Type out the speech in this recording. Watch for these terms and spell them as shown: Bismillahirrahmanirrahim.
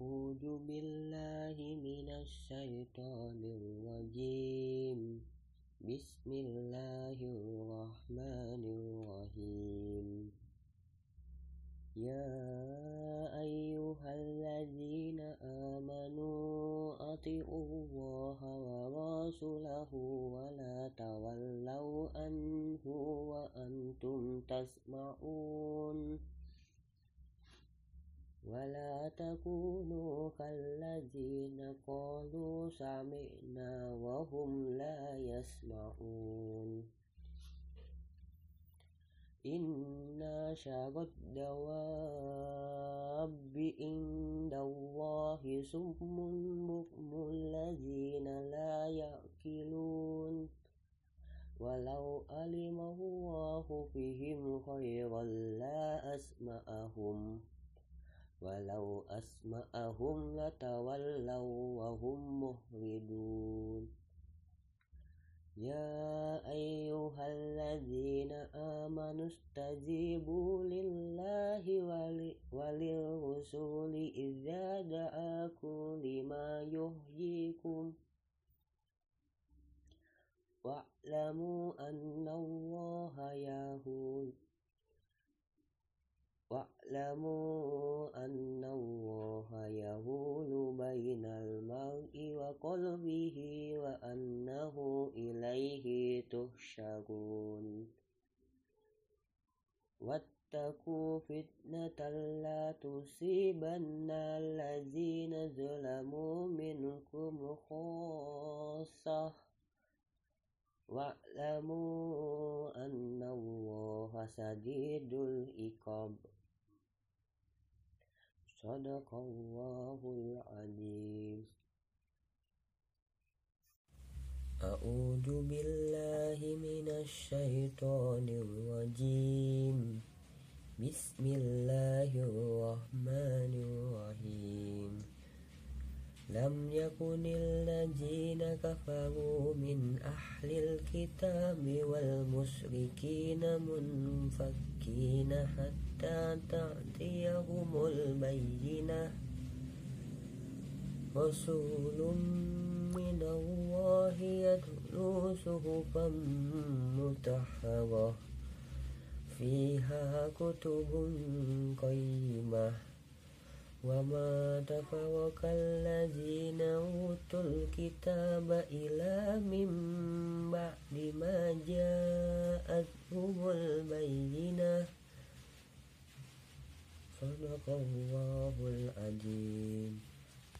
A'udzu billahi minasyaitonir rajim. Bismillahirrahmanirrahim. Ya ayyuhalladzina amanu ati'ullaha wa rasulahu wa la tawallaw anhu wa antum tasma'un. ولا تكونوا كالذين قالوا سمعنا وهم لا يسمعون إنا شر الدواب عند الله صم بكم الذين لا يعقلون ولو علم الله فيهم خيرا لا أسمعهم walau asma'ahum latawallaw wahum muhridun. Ya ayyuhalladzina amanu istajibu lillahi walil rusuli idza da'akum lima yuhyikum wa'lamu annallaha yahdi Wa'lamu annallaha yahulu bainal mar'i wa qalbihi wa annahu ilaihi tuhsyarun. Wattaqu fitnatan la tusibanna allazina zalamu minkum khassah. Wa'lamu annallaha sadidul iqab. Sadaqallahul azim. A'udzu billahi minasyaitonir rajim. Bismillahirrahmanirrahim. Lam yakunil ladzina kafaru min ahlil kitabi wal musyrikina munfakkina ta'tiyahumul bayyinah rasulun minallahi yatlu suhufan mutahharah fiha kutubun qayyimah wa ma tafarraqal ladzina utul kitaba ila min ba'di ma ja'atuhumul bayyinah. Sadaqallahul azim.